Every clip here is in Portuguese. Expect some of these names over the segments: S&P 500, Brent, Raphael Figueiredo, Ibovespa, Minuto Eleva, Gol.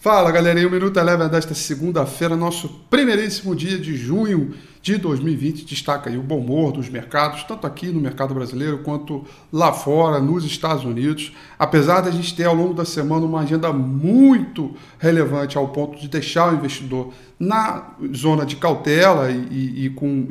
Fala galerinha, o Minuto Eleva desta segunda-feira, nosso primeiríssimo dia de junho de 2020, destaca aí o bom humor dos mercados, tanto aqui no mercado brasileiro quanto lá fora, nos Estados Unidos, apesar da gente ter ao longo da semana uma agenda muito relevante ao ponto de deixar o investidor na zona de cautela e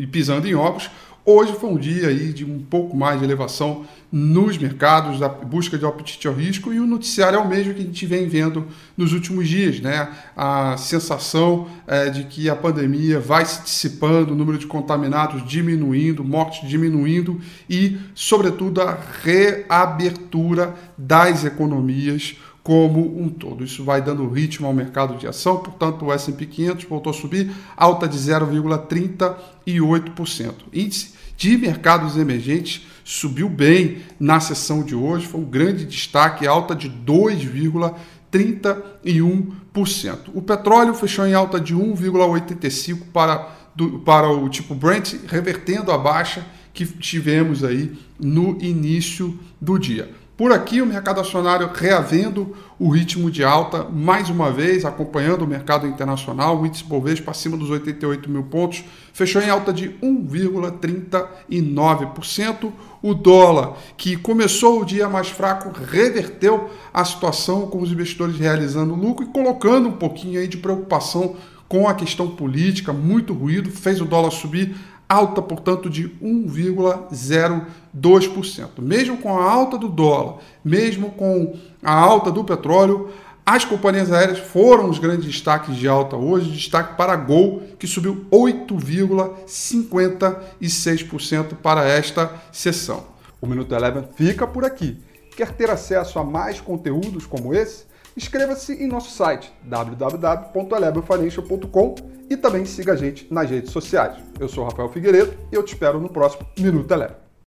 pisando em ovos. Hoje foi um dia aí de um pouco mais de elevação nos mercados, da busca de apetite ao risco, e o noticiário é o mesmo que a gente vem vendo nos últimos dias, né? A sensação de que a pandemia vai se dissipando, o número de contaminados diminuindo, mortes diminuindo e, sobretudo, a reabertura das economias como um todo. Isso vai dando ritmo ao mercado de ação, portanto o S&P 500 voltou a subir, alta de 0,38%. Índice de mercados emergentes subiu bem na sessão de hoje, foi um grande destaque, alta de 2,31%. O petróleo fechou em alta de 1,85% para o tipo Brent, revertendo a baixa que tivemos aí no início do dia. Por aqui, o mercado acionário reavendo o ritmo de alta, mais uma vez, acompanhando o mercado internacional. O índice Ibovespa acima dos 88 mil pontos, fechou em alta de 1,39%. O dólar, que começou o dia mais fraco, reverteu a situação, com os investidores realizando lucro e colocando um pouquinho aí de preocupação com a questão política, muito ruído, fez o dólar subir, alta, portanto, de 1,02%. Mesmo com a alta do dólar, mesmo com a alta do petróleo, as companhias aéreas foram os grandes destaques de alta hoje, destaque para a Gol, que subiu 8,56% para esta sessão. O Minuto Eleva fica por aqui. Quer ter acesso a mais conteúdos como esse? Inscreva-se em nosso site www.elevafinancial.com e também siga a gente nas redes sociais. Eu sou o Raphael Figueiredo e eu te espero no próximo Minuto Eleva.